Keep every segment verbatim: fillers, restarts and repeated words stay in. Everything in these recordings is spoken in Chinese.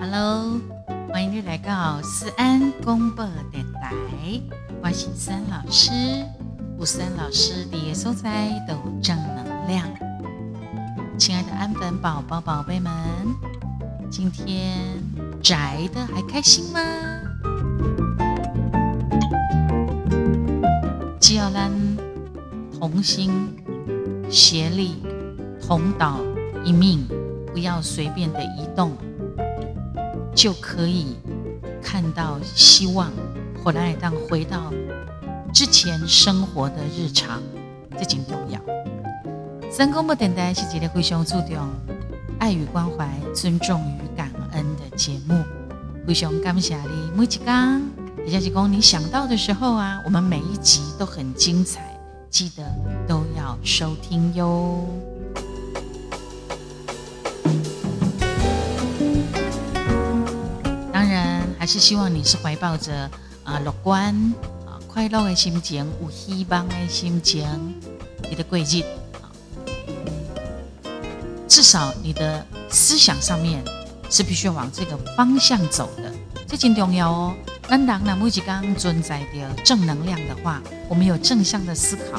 Hello， 欢迎你来到思安广播电台，我是思安老师。有思安老师的所在都有正能量。亲爱的安粉宝宝宝贝们，今天宅的还开心吗？只要咱同心协力，同岛一命，不要随便的移动，就可以看到希望，回来当回到之前生活的日常，这很重要。三公播电台是一个非常注重爱与关怀、尊重与感恩的节目。非常感谢你每一天，也就是说你想到的时候啊，我们每一集都很精彩，记得都要收听哟。是希望你是怀抱着啊乐观啊快乐的心情，有希望的心情，你的轨迹，至少你的思想上面是必须往这个方向走的，这很重要哦。咱人若每一天存在着正能量的话，我们有正向的思考，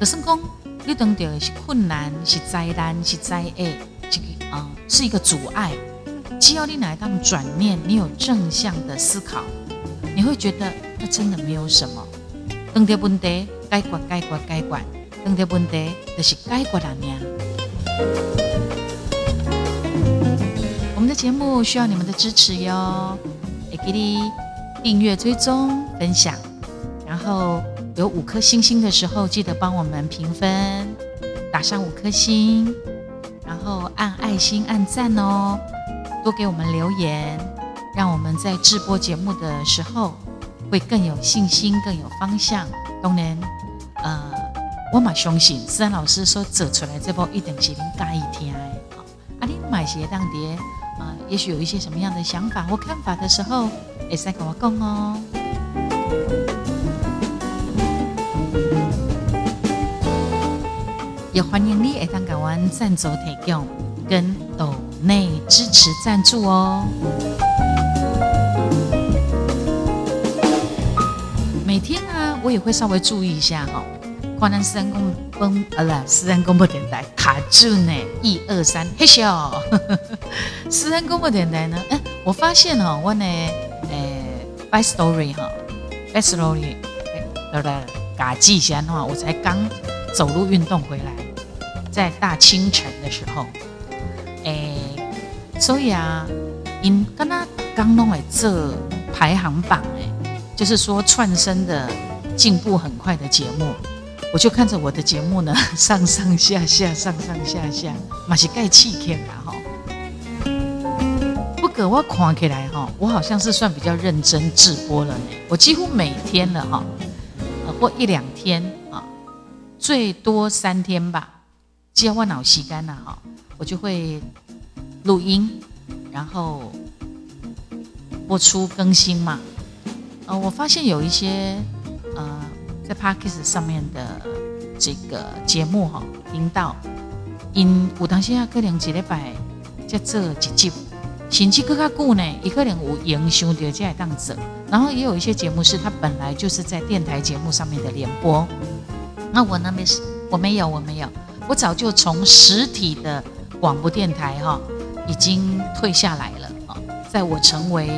就算讲你当到是困难、是灾难、是灾厄，这个啊是一个阻碍。只要你来到转念，你有正向的思考，你会觉得那真的没有什么。当到问题解决解决解决，当到问题就是解决而已。我们的节目需要你们的支持哟，也给你订阅、追踪、分享，然后有五颗星星的时候，记得帮我们评分，打上五颗星，然后按爱心、按赞哦。多给我们留言，让我们在直播节目的时候会更有信心，更有方向。当然，呃，我也相信思安老师所做出来这部一定是您喜欢听的。啊，你也是可以在，呃，也许有一些什么样的想法或看法的时候，可以跟我说哦。也欢迎你可以跟我们赞助提供跟抖内支持赞助哦。每天啊，我也会稍微注意一下哈、哦。看咱思安公分呃啦，思安公播电台卡住呢，一二三，嘿咻！思安公播电台呢，哎、欸，我发现哈、哦，我呢，诶、欸、，Best Story 哈、哦、，Best Story， 来来嘎记一下的话，我才刚走路运动回来，在大清晨的时候。诶、欸，所以啊，因刚刚刚弄诶这排行榜诶，就是说串升的进步很快的节目，我就看着我的节目呢上上下下上上下下，嘛是盖气天啦吼。不过我看起来哈，我好像是算比较认真直播了呢。我几乎每天了哈，或一两天啊，最多三天吧。只要我有时间啦哈。我就会录音，然后播出更新嘛。呃，我发现有一些呃，在 Podcast 上面的这个节目哈、哦、频道，因有当时啊可能一礼拜才做一集，甚至更加久呢，伊可能有影响到才会当做。然后也有一些节目是它本来就是在电台节目上面的联播。那我呢没事，我没有，我没有，我早就从实体的广播电台哈、哦、已经退下来了、哦、在我成为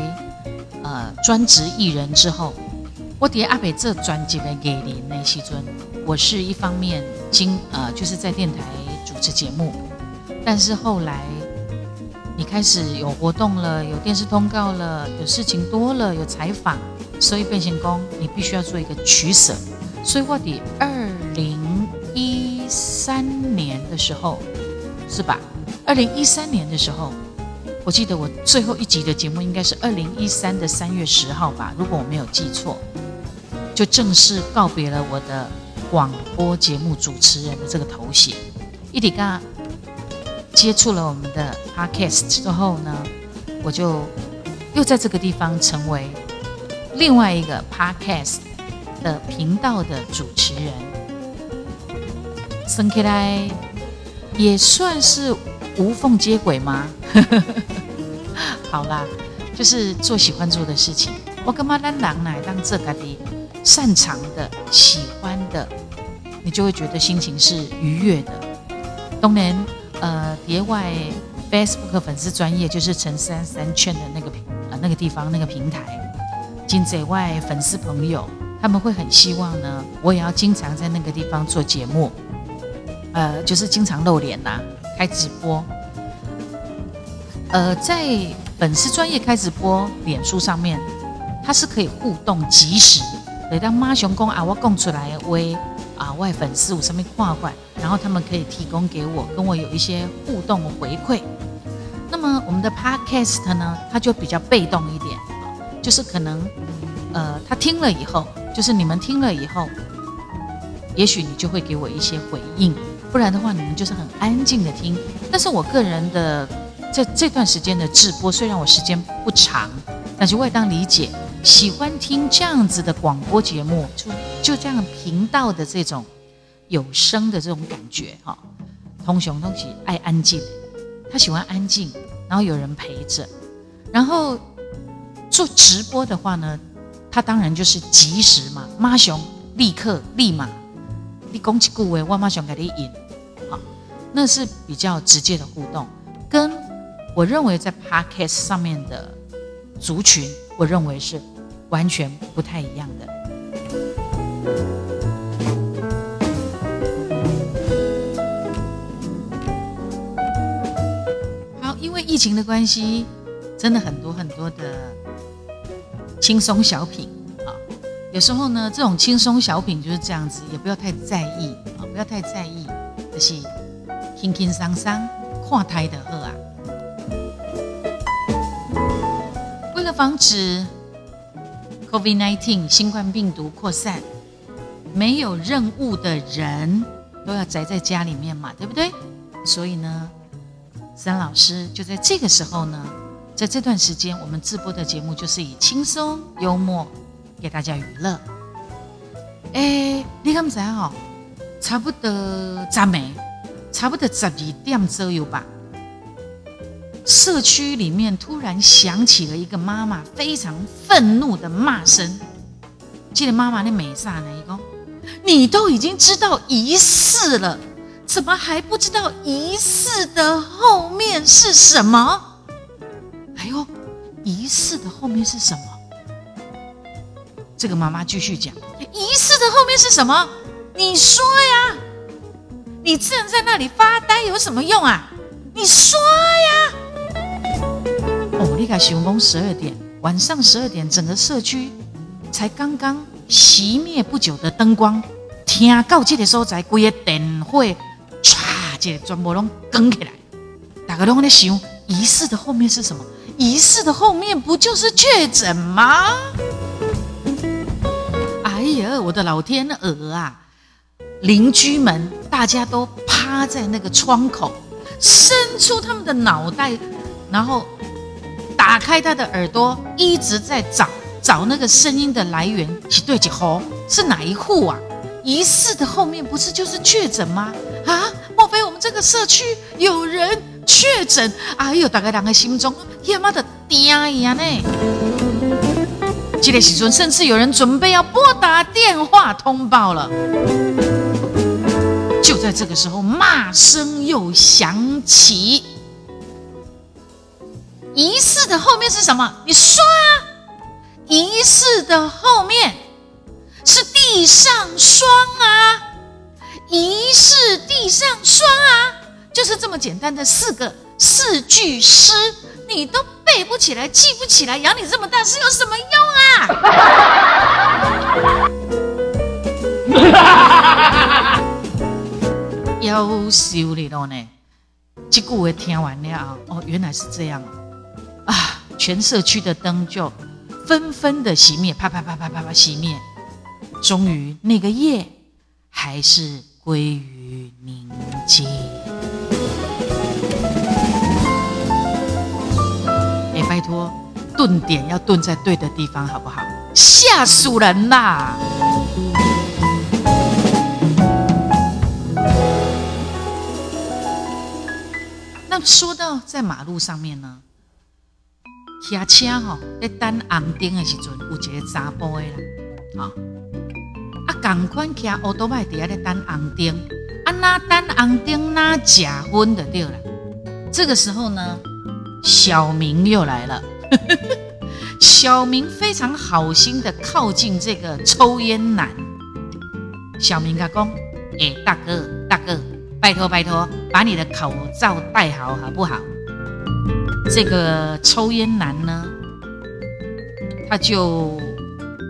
呃专职艺人之后，我伫阿北这专辑的艺人的时阵，我是一方面经呃就是在电台主持节目，但是后来你开始有活动了，有电视通告了，有事情多了，有采访，所以变成功你必须要做一个取舍，所以我伫二零一三年的时候。是吧？二零一三年的时候，我记得我最后一集的节目应该是二零一三的三月十号吧，如果我没有记错，就正式告别了我的广播节目主持人的这个头衔。一直跟接触了我们的 Podcast 之后呢，我就又在这个地方成为另外一个 Podcast 的频道的主持人，算起来也算是无缝接轨吗？好啦，就是做喜欢做的事情。我感觉咱人来当自己擅长的、喜欢的，你就会觉得心情是愉悦的。当然，呃，叠外 Facebook 粉丝专页就是陈三三圈的那个平呃那个地方那个平台，金贼外粉丝朋友他们会很希望呢，我也要经常在那个地方做节目，呃，就是经常露脸啦、啊，开直播。呃，在粉丝专业开直播，脸书上面，它是可以互动即时。对，当妈熊公啊，我供出来为啊外粉丝有什么看法，然后他们可以提供给我，跟我有一些互动回馈。那么我们的 Podcast 呢，它就比较被动一点，就是可能呃，他听了以后，就是你们听了以后，也许你就会给我一些回应，不然的话，你们就是很安静的听。但是我个人的。这这段时间的直播，虽然我时间不长，但是我也当理解，喜欢听这样子的广播节目，就就这样频道的这种有声的这种感觉哈。通常都是爱安静，他喜欢安静，然后有人陪着。然后做直播的话呢，他当然就是即时嘛，马上立刻立马，你讲一句话，我马上给你引，好，那是比较直接的互动，跟。我认为在 Podcast 上面的族群，我认为是完全不太一样的。好，因为疫情的关系，真的很多很多的轻松小品啊。有时候呢，这种轻松小品就是这样子，也不要太在意啊，不要太在意，就是轻轻松松看台就好啊。为了防止 COVID 十九 新冠病毒扩散，没有任务的人都要宅在家里面嘛，对不对？所以呢，三老师就在这个时候呢，在这段时间，我们直播的节目就是以轻松幽默给大家娱乐。哎，你刚才哦，差不多十点，差不多十二点左右吧。社区里面突然响起了一个妈妈非常愤怒的骂声，这个妈妈在美煞呢，她说你都已经知道疑似了，怎么还不知道疑似的后面是什么？哎呦，疑似的后面是什么？这个妈妈继续讲，疑似的后面是什么？你说呀，你站在那里发呆有什么用啊？你说呀！哦，你看，熊公十二点，晚上十二点，整个社区才刚刚熄灭不久的灯光，听到这个所在，规个灯会唰，这全部拢光起来，大家拢在想，疑似的后面是什么？疑似的后面不就是确诊吗？哎呀，我的老天鹅啊！邻居们，大家都趴在那个窗口。伸出他们的脑袋，然后打开他的耳朵，一直在找找那个声音的来源，是对几户？是哪一户啊？疑似的后面不是就是确诊吗？啊，莫非我们这个社区有人确诊？哎呦，大概两个心中他妈的颠一样呢！这个时阵，甚至有人准备要拨打电话通报了。就在这个时候，骂声又响起。疑似的后面是什么？你说啊！疑似的后面是地上霜啊！疑似地上霜啊！就是这么简单的四个四句诗，你都背不起来、记不起来，养你这么大是有什么用啊？夭寿哩咯呢！这句话听完了哦，原来是这样啊！全社区的灯就纷纷的熄灭，啪啪啪啪啪啪熄灭。终于，那个夜还是归于宁静。哎，拜托，顿点要顿在对的地方，好不好？吓死人啦！说到在马路上面呢，骑车吼、哦、在等红灯的时阵，有一个查甫的啦，啊、哦，啊，同款骑奥多麦底下在等红灯，啊，哪等红灯哪假婚的对了。这个时候呢，小明又来了，小明非常好心的靠近这个抽烟男，小明甲讲：“哎，大哥，大哥。”拜托拜托，把你的口罩戴好好不好？这个抽烟男呢，他就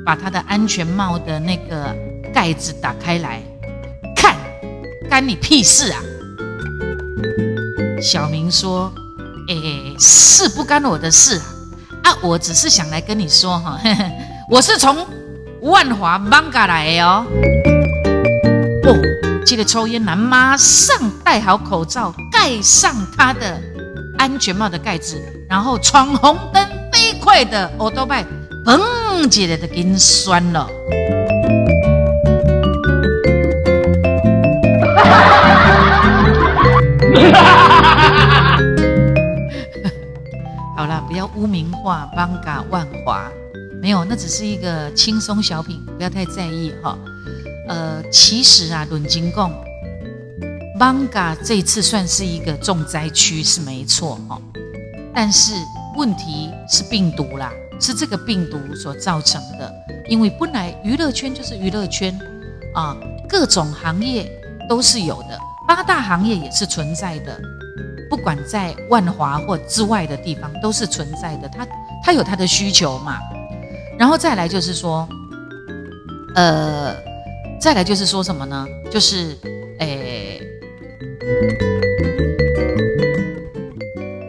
把他的安全帽的那个盖子打开来，看，干你屁事啊！小明说：“哎、欸，事不干我的事啊，啊，我只是想来跟你说哈，呵呵我是从万华芒嘎来的哦。”哦。这个抽烟男马上戴好口罩，盖上他的安全帽的盖子，然后闯红灯，飞快的欧多拜，砰！起来的筋酸了。好啦，不要污名化邦嘎万华，没有，那只是一个轻松小品，不要太在意哈。呃，其实啊，论经共 ，Manga 这一次算是一个重灾区是没错哈、哦，但是问题是病毒啦，是这个病毒所造成的。因为本来娱乐圈就是娱乐圈啊、呃，各种行业都是有的，八大行业也是存在的，不管在万华或之外的地方都是存在的，它它有它的需求嘛。然后再来就是说，呃。再来就是说什么呢？就是，诶、欸，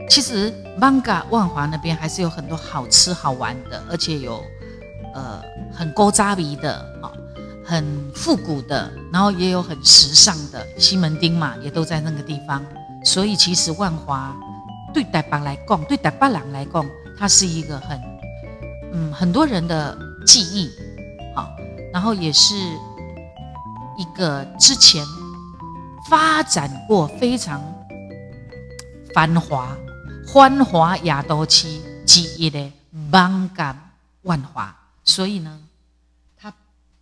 其实 Manga 万华那边还是有很多好吃好玩的，而且有呃很古早味的、哦、很复古的，然后也有很时尚的西门町嘛，也都在那个地方。所以其实万华对台北来讲，对台北人来讲，它是一个很嗯很多人的记忆，好、哦，然后也是。一个之前发展过非常繁华、繁华亚都区之一的艋舺万华，所以呢，它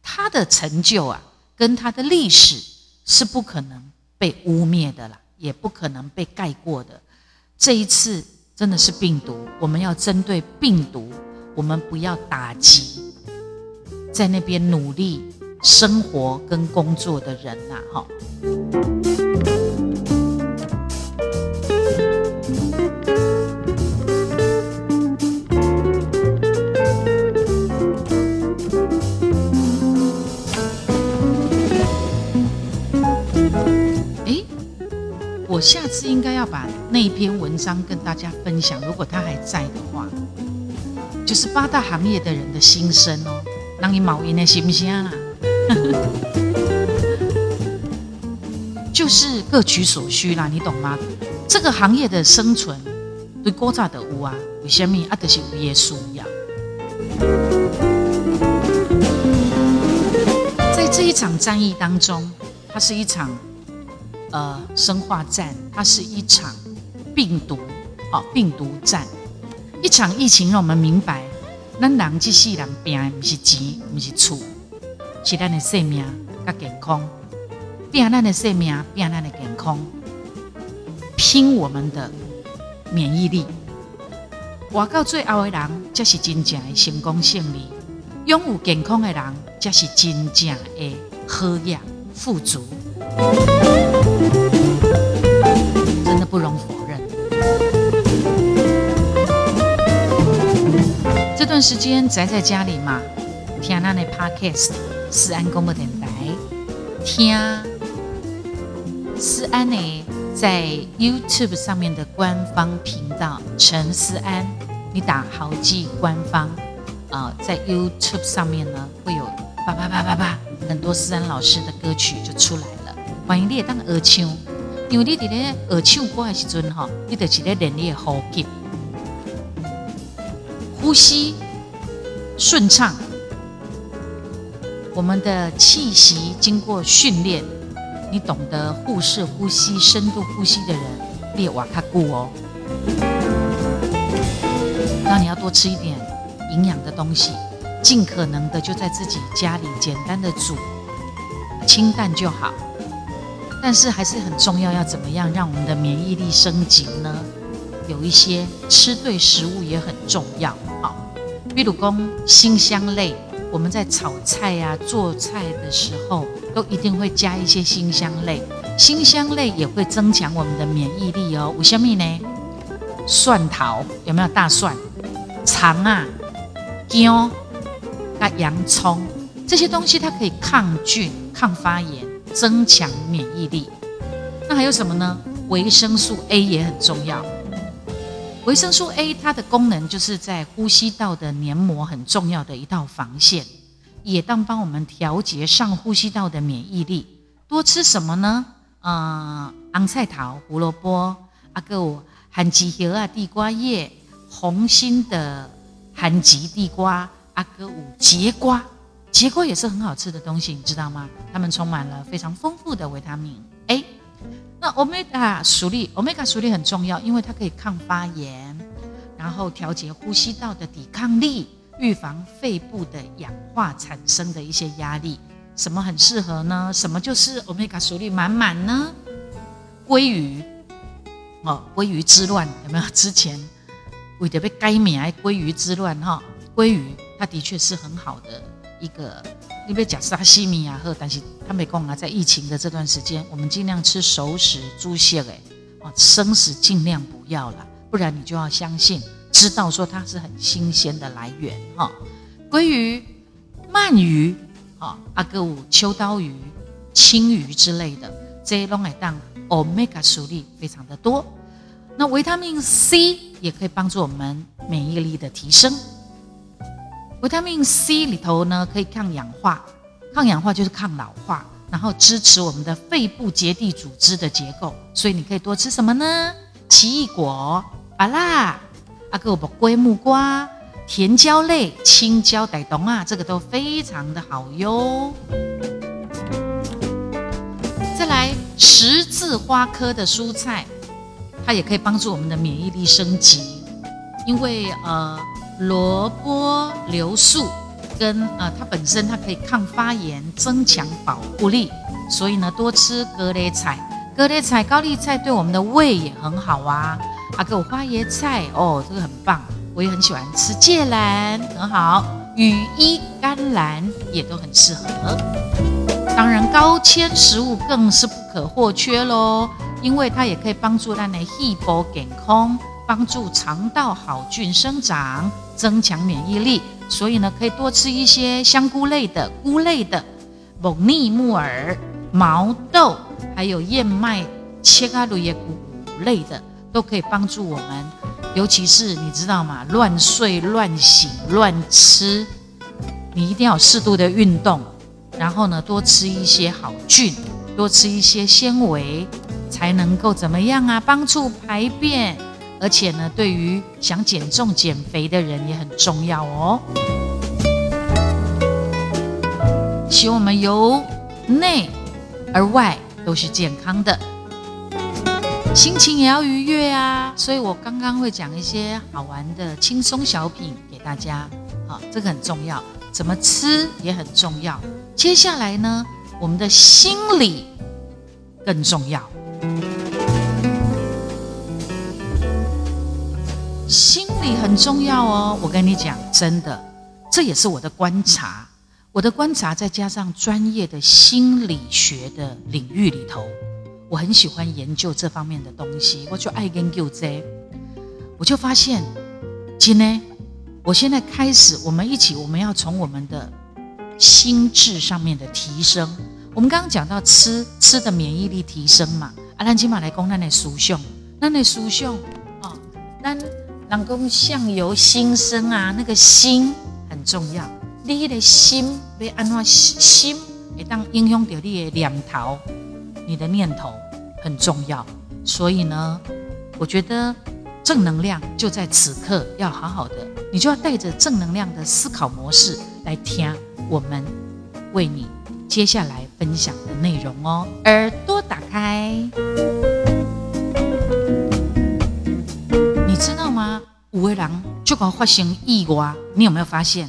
它的成就啊，跟它的历史是不可能被污蔑的啦，也不可能被盖过的。这一次真的是病毒，我们要针对病毒，我们不要打击，在那边努力。生活跟工作的人呐、啊，哈。哎，我下次应该要把那篇文章跟大家分享，如果他还在的话，就是八大行业的人的心声哦，让你毛赢的心声啦。就是各取所需啦，你懂吗？这个行业的生存对古早就有啊，为什么啊？就是有耶稣一样。在这一场战役当中，它是一场呃生化战，它是一场病毒啊、哦、病毒战，一场疫情让我们明白，咱人这世人拼的不是钱，不是厝。是咱的生命甲健康，拼咱的生命，拼咱的健康，拼我们的免疫力。活到最后的人，才是真正的成功胜利；拥有健康的人，才是真正的好业富足。真的不容否认。这段时间宅在家里嘛，听咱的 Podcast。思安公播电台，听思安呢，在 YouTube 上面的官方频道陈思安，你打豪记官方啊、呃，在 YouTube 上面呢会有叭叭叭叭叭很多思安老师的歌曲就出来了。欢迎你也当学唱，因为你伫咧学唱歌的时阵吼，你就是咧练你的呼吸，呼吸顺畅。我们的气息经过训练，你懂得腹式呼吸、深度呼吸的人，你会活较久哦。那你要多吃一点营养的东西，尽可能的就在自己家里简单的煮，清淡就好。但是还是很重要，要怎么样让我们的免疫力升级呢？有一些吃对食物也很重要，好，比如说辛香类，我们在炒菜啊、做菜的时候，都一定会加一些辛香类。辛香类也会增强我们的免疫力哦。有什么呢？蒜头有没有？大蒜、肠啊、姜、跟洋葱，这些东西它可以抗菌、抗发炎，增强免疫力。那还有什么呢？维生素 A 也很重要。维生素 A 它的功能就是在呼吸道的黏膜很重要的一道防线，也当帮我们调节上呼吸道的免疫力。多吃什么呢？呃，红菜头、胡萝卜，啊，还有番薯叶啊、地瓜叶、红心的番薯地瓜，啊，还有节瓜。节瓜也是很好吃的东西，你知道吗？它们充满了非常丰富的维他命 A。那 Omega 属力 Omega 属力很重要，因为它可以抗发炎，然后调节呼吸道的抵抗力，预防肺部的氧化产生的一些压力。什么很适合呢？什么就是 Omega 属力满满呢？鲑鱼哦，鲑鱼之乱有没有？之前为着被改名的鲑鱼之乱哈，鲑鱼它的确是很好的一个。你要吃沙西米啊，好，但是他们说啊，在疫情的这段时间，我们尽量吃熟食、猪血，哎，哦，生食尽量不要了，不然你就要相信，知道说它是很新鲜的来源哈、哦。鲑鱼、鳗鱼，哦，啊，还有秋刀鱼、青鱼之类的，这些都可以当 Omega 属力非常的多。那维他命 C 也可以帮助我们免疫力的提升。维他命 C 里头呢，可以抗氧化，抗氧化就是抗老化，然后支持我们的肺部结缔组织的结构。所以你可以多吃什么呢？奇异果、芭乐，啊，还有龟木瓜、甜椒类、青椒、傣冬啊，这个都非常的好哟。再来，十字花科的蔬菜，它也可以帮助我们的免疫力升级，因为呃。萝卜、硫素跟呃，它本身它可以抗发炎、增强保护力，所以呢，多吃高丽菜、高丽菜、高丽菜对我们的胃也很好啊。啊，给我花椰菜哦，这个很棒，我也很喜欢吃芥蓝，很好。羽衣甘蓝也都很适合。当然，高纤食物更是不可或缺喽，因为它也可以帮助咱的细胞健康。帮助肠道好菌生长，增强免疫力，所以呢，可以多吃一些香菇类的、菇类的、蒙苋、木耳、毛豆，还有燕麦、切咖喱叶谷类的，都可以帮助我们。尤其是你知道吗？乱睡、乱醒、乱吃，你一定要有适度的运动，然后呢，多吃一些好菌，多吃一些纤维，才能够怎么样啊？帮助排便。而且呢，对于想减重减肥的人也很重要哦。希望我们由内而外都是健康的，心情也要愉悦啊。所以我刚刚会讲一些好玩的轻松小品给大家，好、哦，这个很重要。怎么吃也很重要。接下来呢，我们的心理更重要。心理很重要哦，我跟你讲，真的，这也是我的观察，我的观察再加上专业的心理学的领域里头，我很喜欢研究这方面的东西，我就爱研究这，我就发现，今天，我现在开始，我们一起，我们要从我们的心智上面的提升，我们刚刚讲到吃吃的免疫力提升嘛，啊，咱今嘛来讲咱的思想，咱的思想，哦，咱。人讲相由心生啊，那个心很重要。你的心要安怎心，会当影响到你的念头，你的念头很重要。所以呢，我觉得正能量就在此刻，要好好的，你就要带着正能量的思考模式来听我们为你接下来分享的内容哦。耳朵打开。知道吗？有的人很常发生意外，你有没有发现？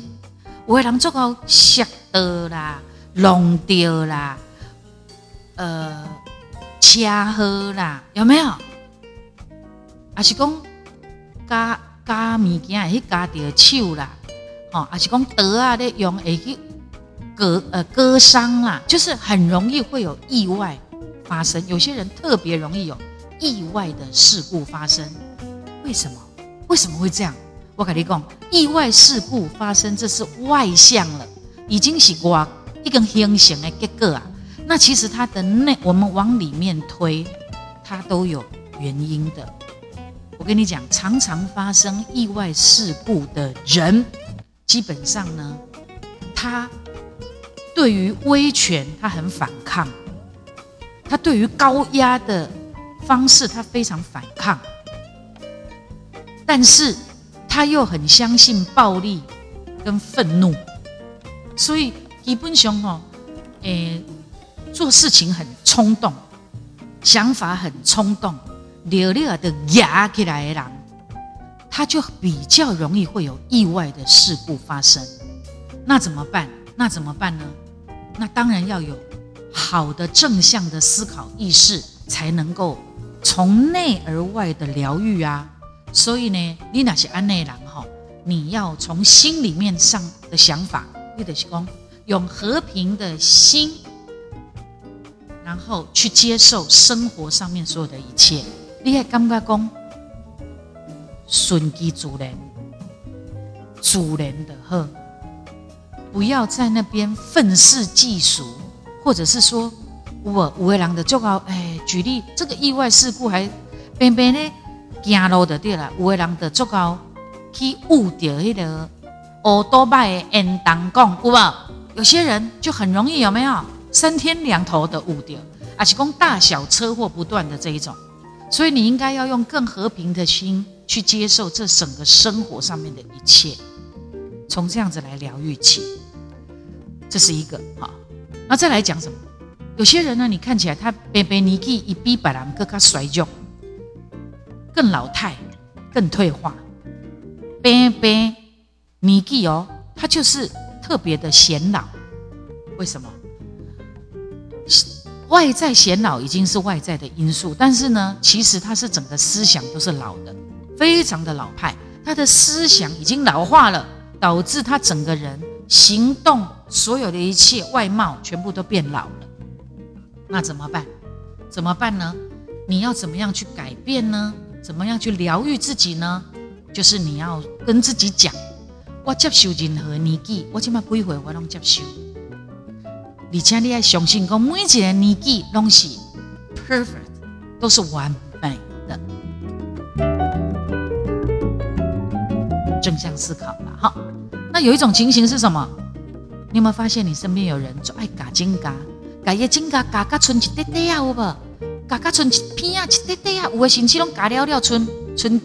有的人很常摔倒啦、弄到啦、呃、车祸啦，有没有？还是说加加物件去加到手啦，哦，还是说刀啊在用会去割呃割伤啦，就是很容易会有意外发生。有些人特别容易有意外的事故发生，为什么？为什么会这样？我跟你讲，意外事故发生这是外向了，已经是外一根形成的结果啊。那其实它的内，我们往里面推，它都有原因的。我跟你讲，常常发生意外事故的人，基本上呢，他对于威权他很反抗，他对于高压的方式他非常反抗，但是他又很相信暴力跟愤怒，所以基本上哦，诶，做事情很冲动，想法很冲动。流流的压起来的人，他就比较容易会有意外的事故发生。那怎么办？那怎么办呢？那当然要有好的正向的思考意识，才能够从内而外的疗愈啊。所以呢，你若是这样的人，你要从心里面上的想法，你就是说用和平的心，然后去接受生活上面所有的一切。你要感觉说顺其自然，自然就好，不要在那边愤世嫉俗，或者是说我有的人就很好，哎，举例这个意外事故还边边咧行路就对了，有的人就很好去误到那个黑道歹的烟筒讲有无？有些人就很容易，有没有？三天两头的误掉，而且讲大小车祸不断的这一种，所以你应该要用更和平的心去接受这整个生活上面的一切，从这样子来疗愈起，这是一个哈。那再来讲什么？有些人呢，你看起来他白白年纪一比别人更加衰弱，更老态，更退化。白白年纪哦，他就是特别的显老，为什么？外在显老已经是外在的因素，但是呢，其实他是整个思想都是老的，非常的老派，他的思想已经老化了，导致他整个人行动所有的一切外貌全部都变老了。那怎么办？怎么办呢？你要怎么样去改变呢？怎么样去疗愈自己呢？就是你要跟自己讲，我接受任何年纪，我现在几岁我都接受，而且你要相信说每一个年纪都是 perfect， 都是完美的。正向思考啦，好。那有一种情形是什么？你有没有发现你身边有人很爱咬指甲，咬的指甲咬到剩一点点，有没有？咬到剩一片啊，一点点，有的甚至都咬了了剩剩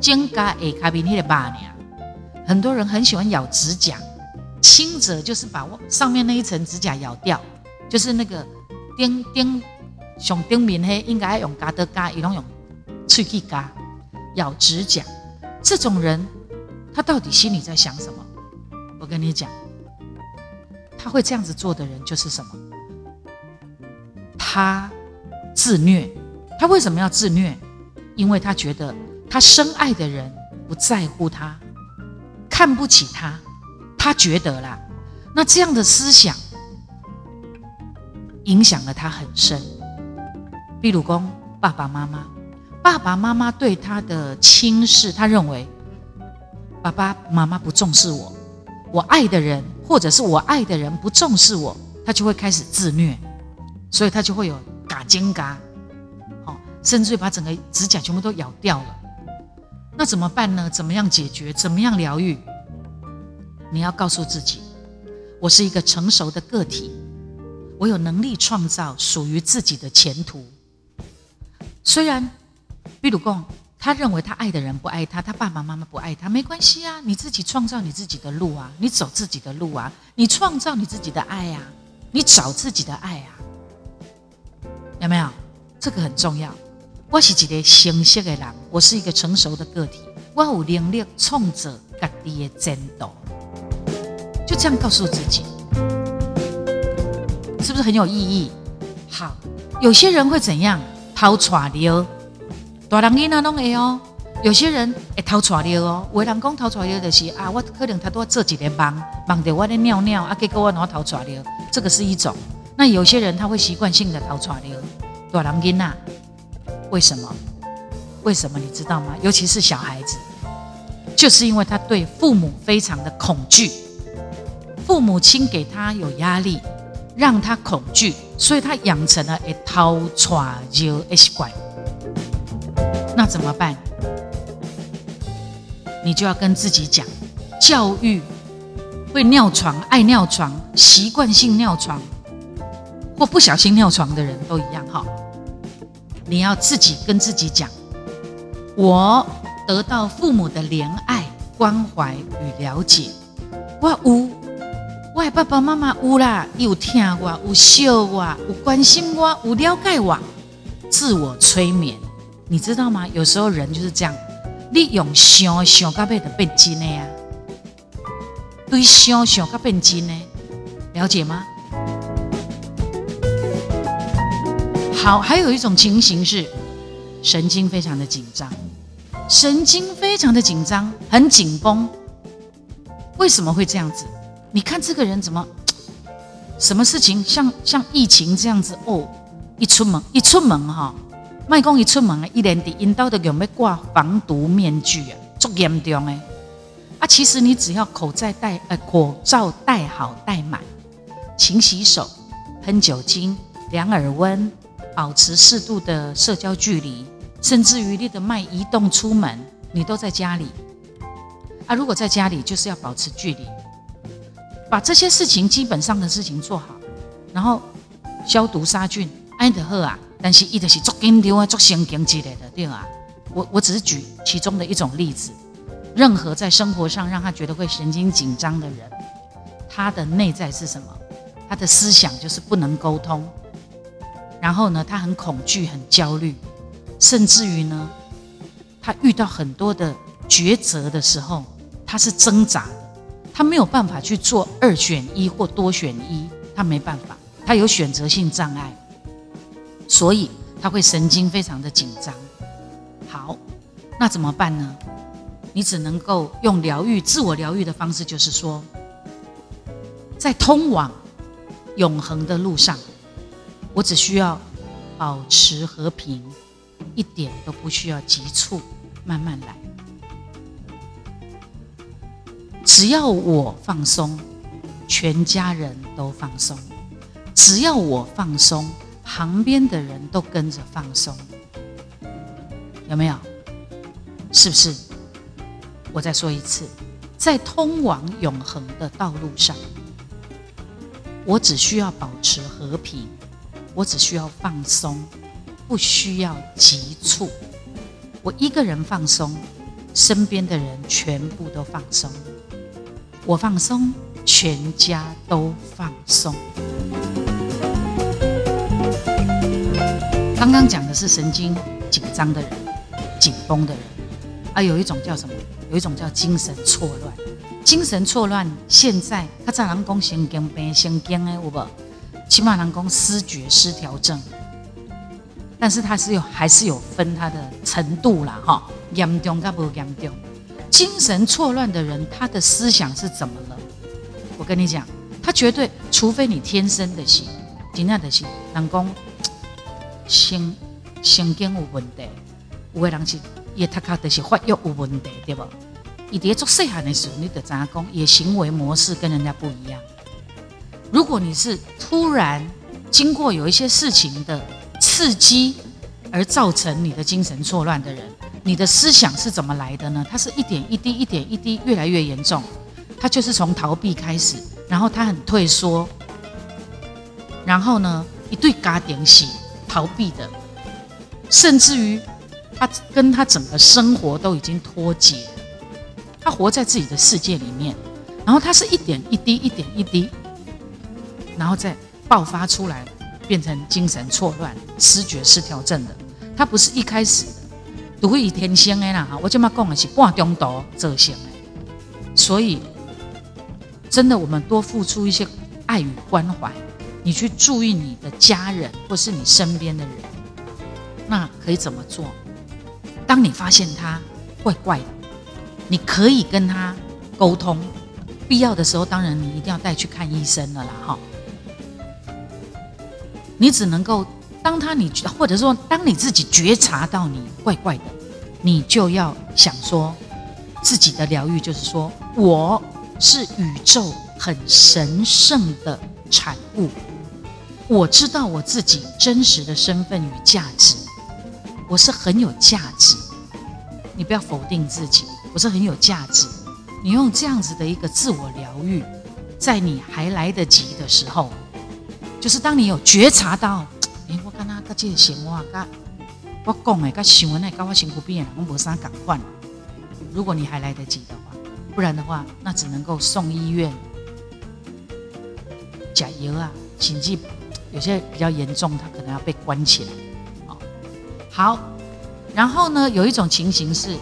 指甲下面那个肉而已。很多人很喜欢咬指甲，轻者就是把上面那一层指甲咬掉，就是那个顶顶上顶面黑应该用嘎的嘎，也拢用喙去嘎咬指甲。这种人他到底心里在想什么？我跟你讲，他会这样子做的人就是什么？他自虐。他为什么要自虐？因为他觉得他深爱的人不在乎他，看不起他。他觉得啦，那这样的思想影响了他很深。比如说爸爸妈妈，爸爸妈妈对他的轻视，他认为爸爸妈妈不重视我，我爱的人或者是我爱的人不重视我，他就会开始自虐，所以他就会有嘎尖嘎，甚至把整个指甲全部都咬掉了。那怎么办呢？怎么样解决？怎么样疗愈？你要告诉自己，我是一个成熟的个体，我有能力创造属于自己的前途。虽然比如说他认为他爱的人不爱他，他爸爸妈妈不爱他，没关系啊，你自己创造你自己的路啊，你走自己的路啊，你创造你自己的爱啊，你找自己的爱啊，有没有？这个很重要。我是一个成熟的人，我是一个成熟的个体，我有能力创造自己的前途，就这样告诉自己，是不是很有意义？好，有些人会怎样？偷耍溜，大人囡仔拢会哦。有些人会偷耍溜哦，有的人讲偷耍溜就是啊，我可能他都做一个梦，梦到我在尿尿啊，结果我拿偷耍溜，这个是一种。那有些人他会习惯性的偷耍溜，大人囡仔，为什么？为什么你知道吗？尤其是小孩子，就是因为他对父母非常的恐惧，父母亲给他有压力，让他恐惧，所以他养成了会偷耍溜的习惯。那怎么办？你就要跟自己讲，教育会尿床、爱尿床、习惯性尿床或不小心尿床的人都一样哈。你要自己跟自己讲，我得到父母的怜爱、关怀与了解，我有，我的爸爸妈妈有啦，有听我，有惜我，有关心我，有了解我，自我催眠，你知道吗？有时候人就是这样。你用想想到尾就变真的啊，对想想到变真的，了解吗？好，还有一种情形是神经非常的紧张，神经非常的紧张，很紧绷。为什么会这样子？你看这个人怎么什么事情像像疫情这样子哦，一出门一出门哈、哦。莫讲伊出门啊，伊连伫阴道都用要挂防毒面具啊，足严重诶！啊，其实你只要口罩戴，呃，口罩戴好戴满，勤洗手，喷酒精，量耳温，保持适度的社交距离，甚至于你的卖移动出门，你都在家里啊。如果在家里，就是要保持距离，把这些事情基本上的事情做好，然后消毒杀菌，安得好啊！但是伊就是很紧张啊，很神经之类的，对啊。我我只是举其中的一种例子。任何在生活上让他觉得会神经紧张的人，他的内在是什么？他的思想就是不能沟通。然后呢，他很恐惧、很焦虑，甚至于呢，他遇到很多的抉择的时候，他是挣扎的，他没有办法去做二选一或多选一，他没办法，他有选择性障碍。所以他会神经非常的紧张。好，那怎么办呢？你只能够用疗愈、自我疗愈的方式，就是说，在通往永恒的路上，我只需要保持和平，一点都不需要急促，慢慢来。只要我放松，全家人都放松；只要我放松，旁边的人都跟着放松，有没有？是不是？我再说一次，在通往永恒的道路上，我只需要保持和平，我只需要放松，不需要急促。我一个人放松，身边的人全部都放松；我放松，全家都放松。刚刚讲的是神经紧张的人、紧绷的人啊，有一种叫什么？有一种叫精神错乱。精神错乱，现在较早人讲神经病、神经的有无？起码人讲思觉失调症，但是它是有还是有分它的程度啦，哈，严重跟不严重。精神错乱的人，他的思想是怎么了？我跟你讲，他绝对，除非你天生的是，真正的是人讲。神神经有问题，有的人是伊的头壳就是发育有问题，对不？伊在做细汉的时候，你就知影讲，伊的行为模式跟人家不一样。如果你是突然经过有一些事情的刺激而造成你的精神错乱的人，你的思想是怎么来的呢？它是一点一滴、一点一滴越来越严重，它就是从逃避开始，然后它很退缩，然后呢，一对家庭是。逃避的，甚至于他跟他整个生活都已经脱节了，他活在自己的世界里面，然后他是一点一滴、一点一滴，然后再爆发出来，变成精神错乱、思觉失调症的。它不是一开始独以天生的啦，我这么讲的是半中途造成的。所以，真的我们多付出一些爱与关怀，你去注意你的家人或是你身边的人，那可以怎么做？当你发现他怪怪的，你可以跟他沟通，必要的时候当然你一定要带去看医生了啦，哈。你只能够当他你或者说当你自己觉察到你怪怪的，你就要想说自己的疗愈就是说我是宇宙很神圣的产物，我知道我自己真实的身份与价值，我是很有价值。你不要否定自己，我是很有价值。你用这样子的一个自我疗愈，在你还来得及的时候，就是当你有觉察到，哎、欸，我跟他跟这个生活，跟我讲的、跟想的、跟我身躯边的人，我无啥感换。如果你还来得及的话，不然的话，那只能够送医院、加油啊，甚至有些比较严重，他可能要被关起来。好，然后呢，有一种情形是，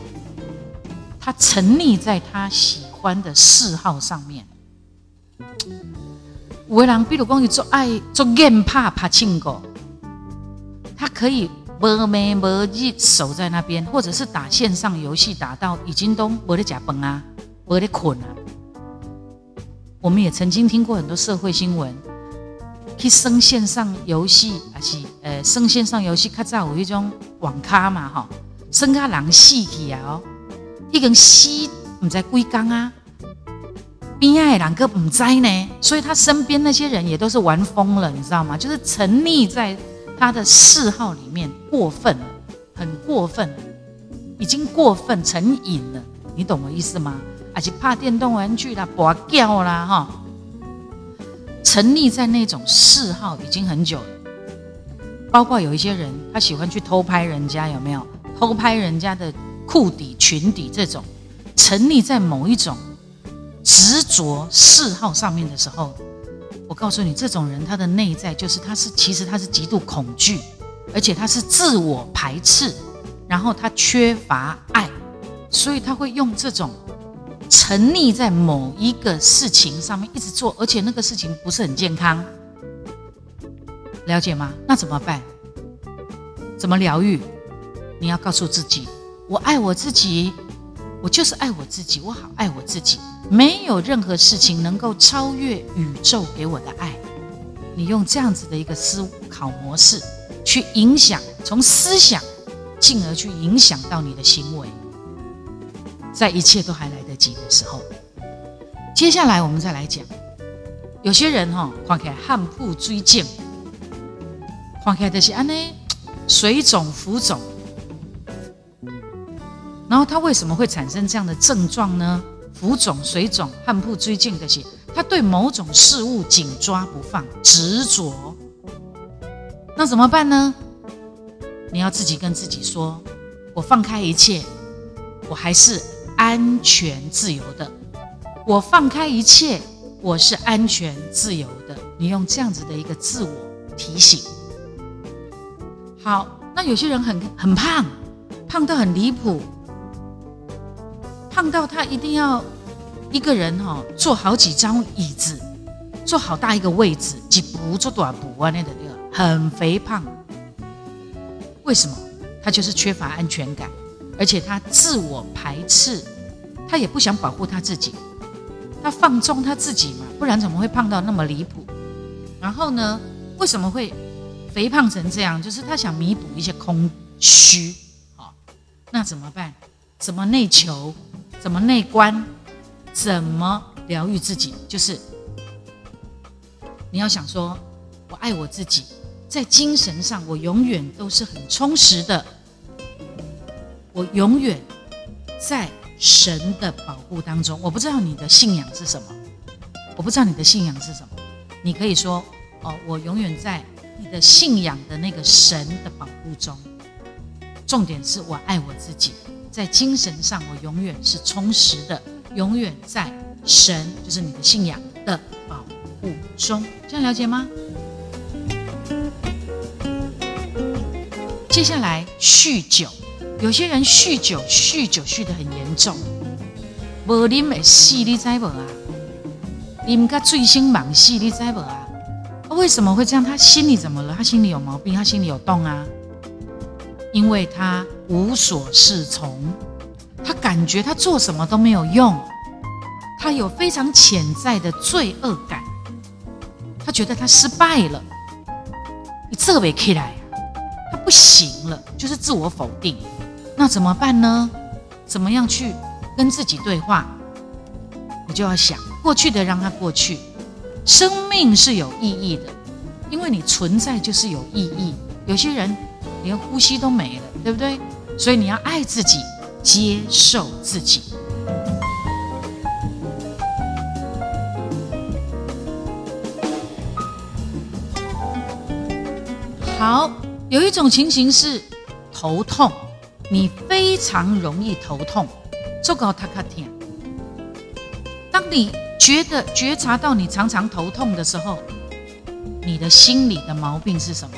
他沉溺在他喜欢的嗜好上面。有的人比如讲，伊做爱做硬拍拍庆狗，他可以无眠无日守在那边，或者是打线上游戏打到已经都无咧食饭啊，无咧困啊。我们也曾经听过很多社会新闻，去生线上游戏，还是呃生线上游戏，较早有一种网咖嘛吼，生咖人死去啊哦，已经死唔知几天啊。边爱两个唔知呢，所以他身边那些人也都是玩疯了，你知道吗？就是沉溺在他的嗜好里面，过分，很过分，已经过分成瘾了，你懂我意思吗？而且怕电动玩具啦、拔掉啦，哈，沉溺在那种嗜好已经很久了。包括有一些人，他喜欢去偷拍人家，有没有？偷拍人家的裤底、裙底这种，沉溺在某一种执着嗜好上面的时候，我告诉你，这种人他的内在就是他是其实他是极度恐惧，而且他是自我排斥，然后他缺乏爱，所以他会用这种沉溺在某一个事情上面一直做，而且那个事情不是很健康，了解吗？那怎么办？怎么疗愈？你要告诉自己，我爱我自己，我就是爱我自己，我好爱我自己，没有任何事情能够超越宇宙给我的爱。你用这样子的一个思考模式去影响，从思想进而去影响到你的行为，在一切都还来得及的时候。接下来我们再来讲，有些人哈、哦，看起来旱铺追进，看起来就是安内水肿浮肿。然后他为什么会产生这样的症状呢？浮肿、水肿、汗布追进这些，他对某种事物紧抓不放，执着。那怎么办呢？你要自己跟自己说：我放开一切，我还是安全自由的。我放开一切，我是安全自由的。你用这样子的一个自我提醒。好，那有些人很很胖，胖得很离谱。胖到他一定要一个人哈、哦，坐好几张椅子，坐好大一个位置，几步做短步啊，那个很肥胖。为什么？他就是缺乏安全感，而且他自我排斥，他也不想保护他自己，他放纵他自己嘛，不然怎么会胖到那么离谱？然后呢，为什么会肥胖成这样？就是他想弥补一些空虚，好、哦，那怎么办？怎么内求？怎么内观？怎么疗愈自己？就是你要想说，我爱我自己，在精神上我永远都是很充实的，我永远在神的保护当中。我不知道你的信仰是什么，我不知道你的信仰是什么。你可以说，哦，我永远在你的信仰的那个神的保护中。重点是我爱我自己。在精神上，我永远是充实的，永远在神，就是你的信仰的保护中，这样了解吗？接下来酗酒，有些人酗酒酗酒酗得很严重，不喝会死，你知道吗？喝到醉生梦死，你知道吗？为什么会这样？他心里怎么了？他心里有毛病，他心里有洞啊！因为他无所适从，他感觉他做什么都没有用，他有非常潜在的罪恶感，他觉得他失败了，你做不起来，他不行了，就是自我否定。那怎么办呢？怎么样去跟自己对话？你就要想，过去的让它过去。生命是有意义的，因为你存在就是有意义。有些人连呼吸都没了，对不对？所以你要爱自己，接受自己。好，有一种情形是头痛，你非常容易头痛，做到头壳痛。当你觉得觉察到你常常头痛的时候，你的心理的毛病是什么？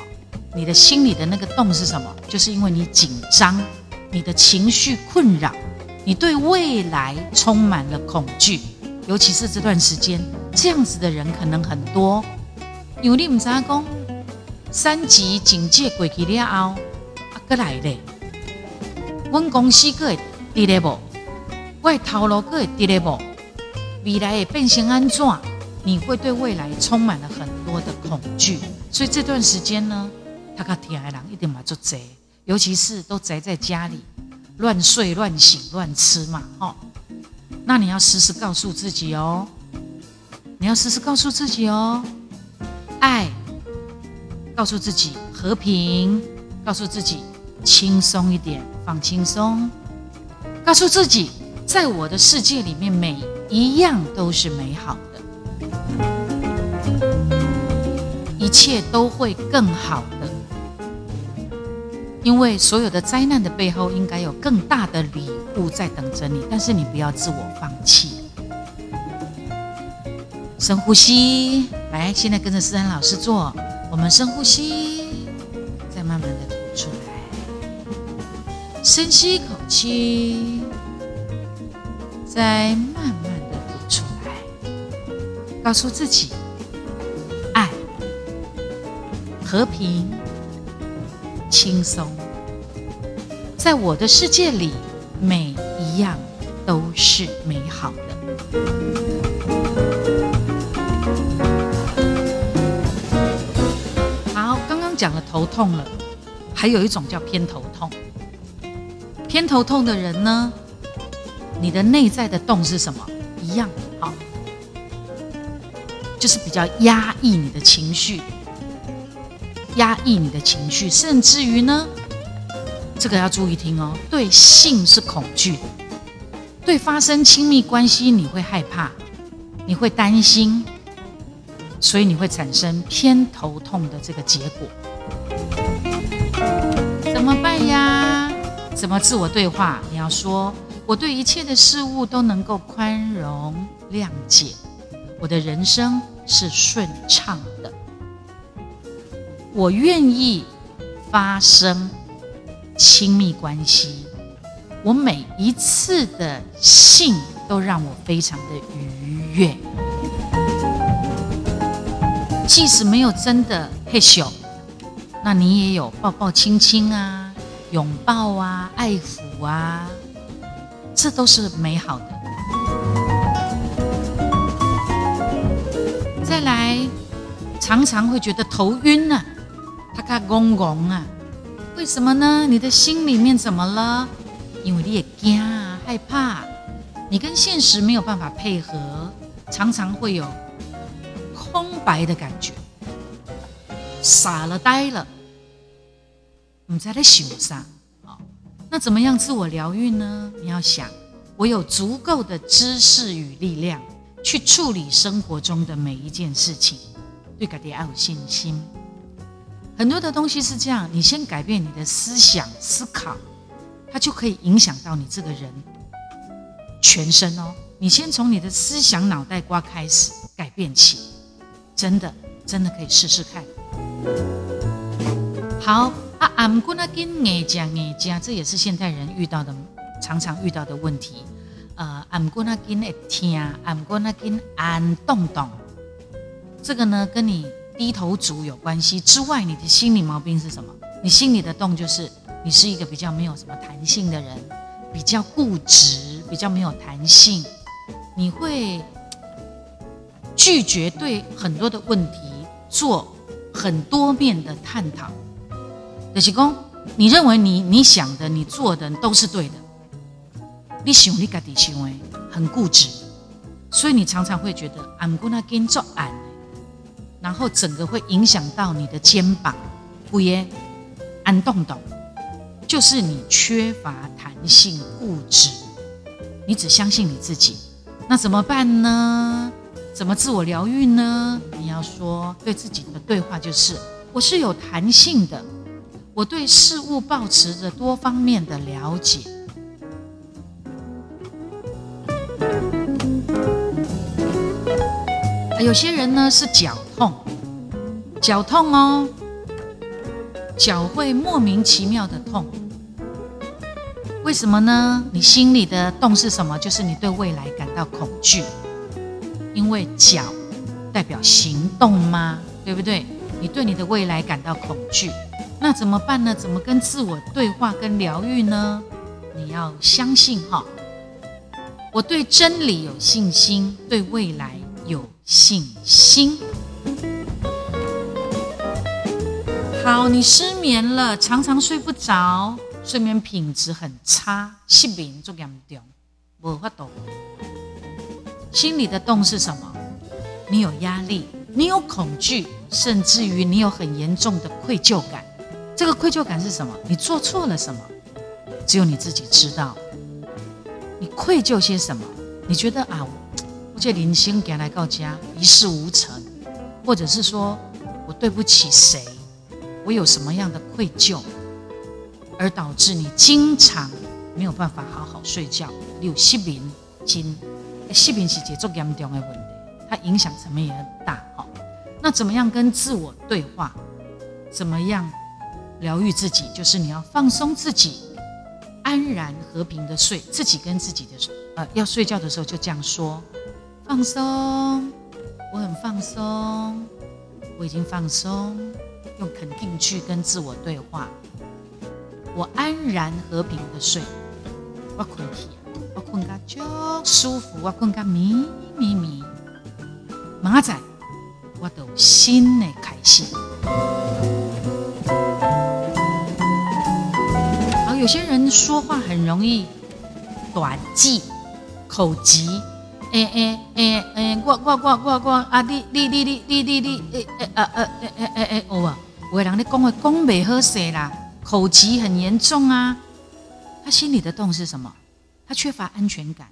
你的心理的那个洞是什么？就是因为你紧张，你的情绪困扰，你对未来充满了恐惧，尤其是这段时间，这样子的人可能很多。因为你不知道说三级警戒过去之后，再来呢，我们公司还会在吗？我的头路还会在吗？未来也变成安怎？你会对未来充满了很多的恐惧，所以这段时间呢，他个听的人一定嘛做贼，尤其是都宅在家里，乱睡、乱醒、乱吃嘛，哦。那你要时时告诉自己哦，你要时时告诉自己哦，爱，告诉自己和平，告诉自己轻松一点，放轻松，告诉自己，在我的世界里面每一样都是美好的，一切都会更好的，因为所有的灾难的背后应该有更大的礼物在等着你，但是你不要自我放弃。深呼吸，来，现在跟着思涵老师做，我们深呼吸，再慢慢的吐出来，深吸一口气，再慢慢的吐出来，告诉自己，爱、和平、轻松，在我的世界里，每一样都是美好的。好，刚刚讲了头痛了，还有一种叫偏头痛。偏头痛的人呢？你的内在的洞是什么？一样，好，就是比较压抑你的情绪，压抑你的情绪，甚至于呢，这个要注意听哦。对性是恐惧的，对发生亲密关系你会害怕，你会担心，所以你会产生偏头痛的这个结果。怎么办呀？怎么自我对话？你要说。我对一切的事物都能够宽容谅解，我的人生是顺畅的。我愿意发生亲密关系，我每一次的性都让我非常的愉悦。即使没有真的嘿咻，那你也有抱抱亲亲啊，拥抱啊，爱抚啊。这都是美好的。再来，常常会觉得头晕啊，他卡嗡嗡啊，为什么呢？你的心里面怎么了？因为你也惊啊，害怕，你跟现实没有办法配合，常常会有空白的感觉，傻了呆了，不知道在想啥。那怎么样自我疗愈呢？你要想，我有足够的知识与力量去处理生活中的每一件事情，对自己要有信心。很多的东西是这样，你先改变你的思想思考，它就可以影响到你这个人全身哦。你先从你的思想脑袋瓜开始改变起，真的真的可以试试看。好啊， I'm gonna get硬吃硬吃，这也是现代人遇到的常常遇到的问题。呃 ，I'm gonna get 听 ，I'm gonna get 安动动，这个呢跟你低头族有关系。之外，你的心理毛病是什么？你心里的动就是你是一个比较没有什么弹性的人，比较固执，比较没有弹性，你会拒绝对很多的问题做很多面的探讨。就是说你认为你你想的你做的都是对的，你想你自己想的很固执，所以你常常会觉得 I'm gonna get 做案，然后整个会影响到你的肩膀，不也安动动，就是你缺乏弹性固执，你只相信你自己。那怎么办呢？怎么自我疗愈呢？你要说对自己的对话就是：我是有弹性的，我对事物抱持着多方面的了解。有些人呢是脚痛，脚痛哦，脚会莫名其妙的痛。为什么呢？你心里的动是什么？就是你对未来感到恐惧。因为脚代表行动嘛，对不对？你对你的未来感到恐惧，那怎么办呢？怎么跟自我对话跟疗愈呢？你要相信哈，我对真理有信心，对未来有信心。好，你失眠了，常常睡不着，睡眠品质很差，失眠很严重，无法度。心里的洞是什么？你有压力，你有恐惧，甚至于你有很严重的愧疚感。这个愧疚感是什么？你做错了什么？只有你自己知道。你愧疚些什么？你觉得啊，我这人生走来到家一事无成，或者是说我对不起谁，我有什么样的愧疚，而导致你经常没有办法好好睡觉，你有失眠症。失眠是一个很严重的问题，它影响层面也很大。那怎么样跟自我对话？怎么样疗愈自己？就是你要放松自己，安然和平的睡。自己跟自己的呃，要睡觉的时候就这样说：放松，我很放松，我已经放松。用肯定句跟自我对话，我安然和平的睡，我困去了。我困得很舒服，我困得迷迷迷，明仔载我就有新的开始。好，有些人说话很容易短句、口急，诶诶诶诶，我我我我我啊，你你你你你你你，诶诶啊啊诶诶诶诶，有啊，有的人咧讲话讲袂好势啦，口急很严重啊。他心里的洞是什么？他缺乏安全感，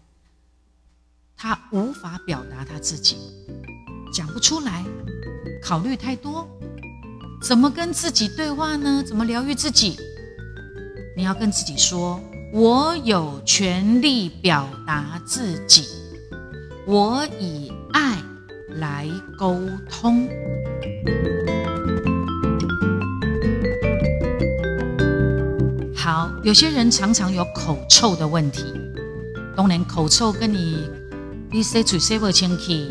他无法表达他自己，讲不出来，考虑太多。怎么跟自己对话呢？怎么疗愈自己？你要跟自己说：我有权利表达自己，我以爱来沟通。好，有些人常常有口臭的问题。当然口臭跟你你洗嘴洗不清气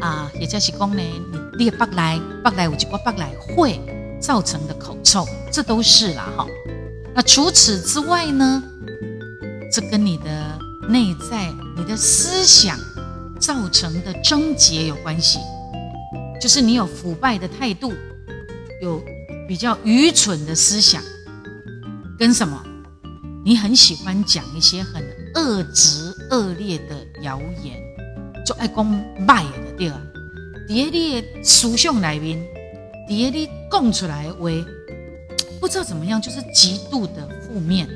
啊，也就是说呢，你你的腹内腹内有一挂腹内会造成的口臭，这都是啦哈。那除此之外呢，这跟你的内在、你的思想造成的症结有关系，就是你有腐败的态度，有比较愚蠢的思想。跟什么？你很喜欢讲一些很恶质、恶劣的谣言，就爱讲歹的对啊。在你的思想里面，在你讲出来的话，不知道怎么样，就是极度的负面，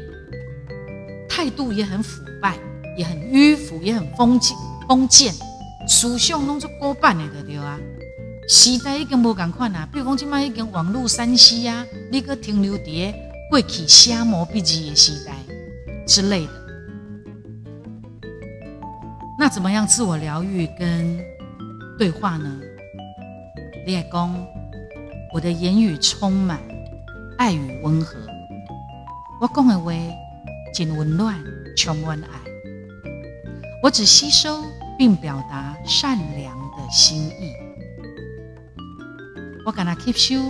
态度也很腐败，也很迂腐，也很封建。封建思想拢做古板的就对啊。时代已经无同款啦，比如讲即卖已经网络三 C 啊，你搁停留伫过去瞎磨笔记的时代之类的。那怎么样自我疗愈跟对话呢？你要说我的言语充满爱与温和。我讲的话真温暖，充满爱。我只吸收并表达善良的心意。我跟他吸收，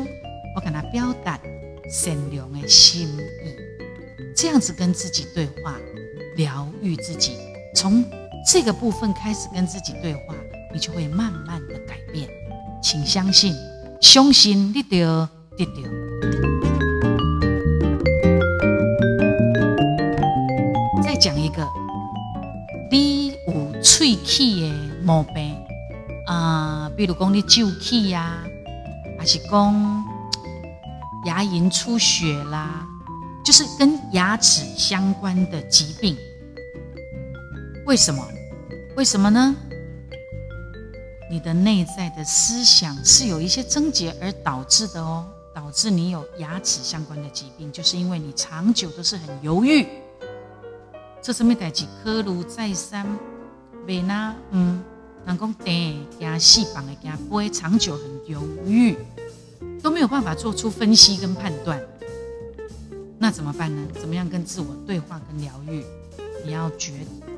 我跟他表达善良的心意。这样子跟自己对话，疗愈自己。从这个部分开始跟自己对话，你就会慢慢的改变。请相信，相信你就得到。再讲一个，你有嘴齿的毛病啊、呃，比如讲你蛀齿呀，还是讲牙龈出血啦，就是跟牙齿相关的疾病。为什么？为什么呢？你的内在的思想是有一些症结而导致的哦，导致你有牙齿相关的疾病，就是因为你长久都是很犹豫。这什么代志？科如再三，未那嗯，人讲对，惊死绑的惊背，长久很犹豫，都没有办法做出分析跟判断。那怎么办呢？怎么样跟自我对话跟疗愈？你要觉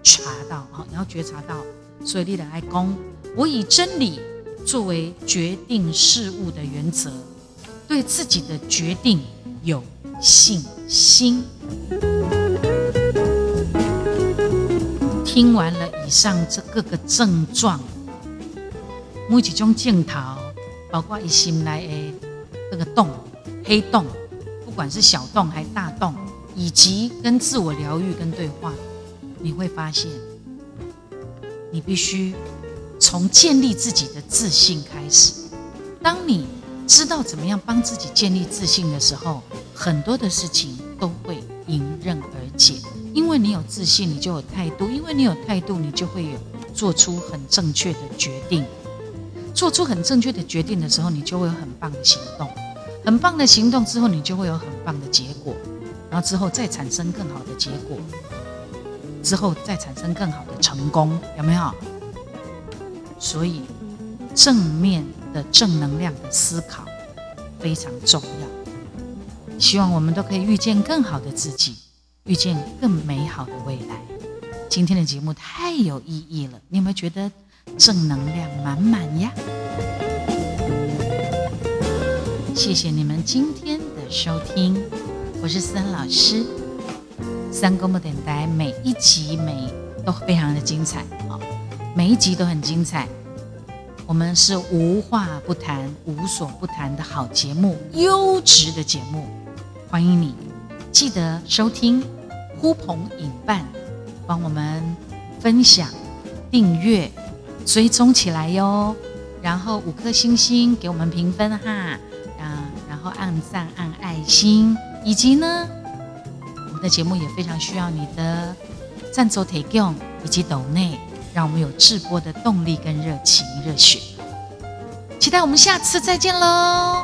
察到啊，你要觉察到，所以你得爱讲，我以真理作为决定事物的原则，对自己的决定有信心。听完了以上这各个症状，每一种镜头，包括他心内的这个洞、黑洞，不管是小洞还是大洞，以及跟自我疗愈跟对话，你会发现，你必须从建立自己的自信开始。当你知道怎么样帮自己建立自信的时候，很多的事情都会迎刃而解。因为你有自信，你就有态度；因为你有态度，你就会有做出很正确的决定。做出很正确的决定的时候，你就会有很棒的行动。很棒的行动之后，你就会有很棒的结果。然后之后再产生更好的结果，之后再产生更好的成功，有没有？所以正面的正能量的思考非常重要。希望我们都可以遇见更好的自己，遇见更美好的未来。今天的节目太有意义了，你有没有觉得正能量满满呀？谢谢你们今天的收听，我是思恩老师。三公播电台每一集每都非常的精彩啊，每一集都很精彩。我们是无话不谈、无所不谈的好节目，优质的节目，欢迎你记得收听、呼朋引伴，帮我们分享、订阅、追踪起来哟。然后五颗星星给我们评分哈，啊，然后按赞、按爱心，以及呢，我们的节目也非常需要你的赞助提供以及抖内。让我们有直播的动力跟热情热血，期待我们下次再见喽。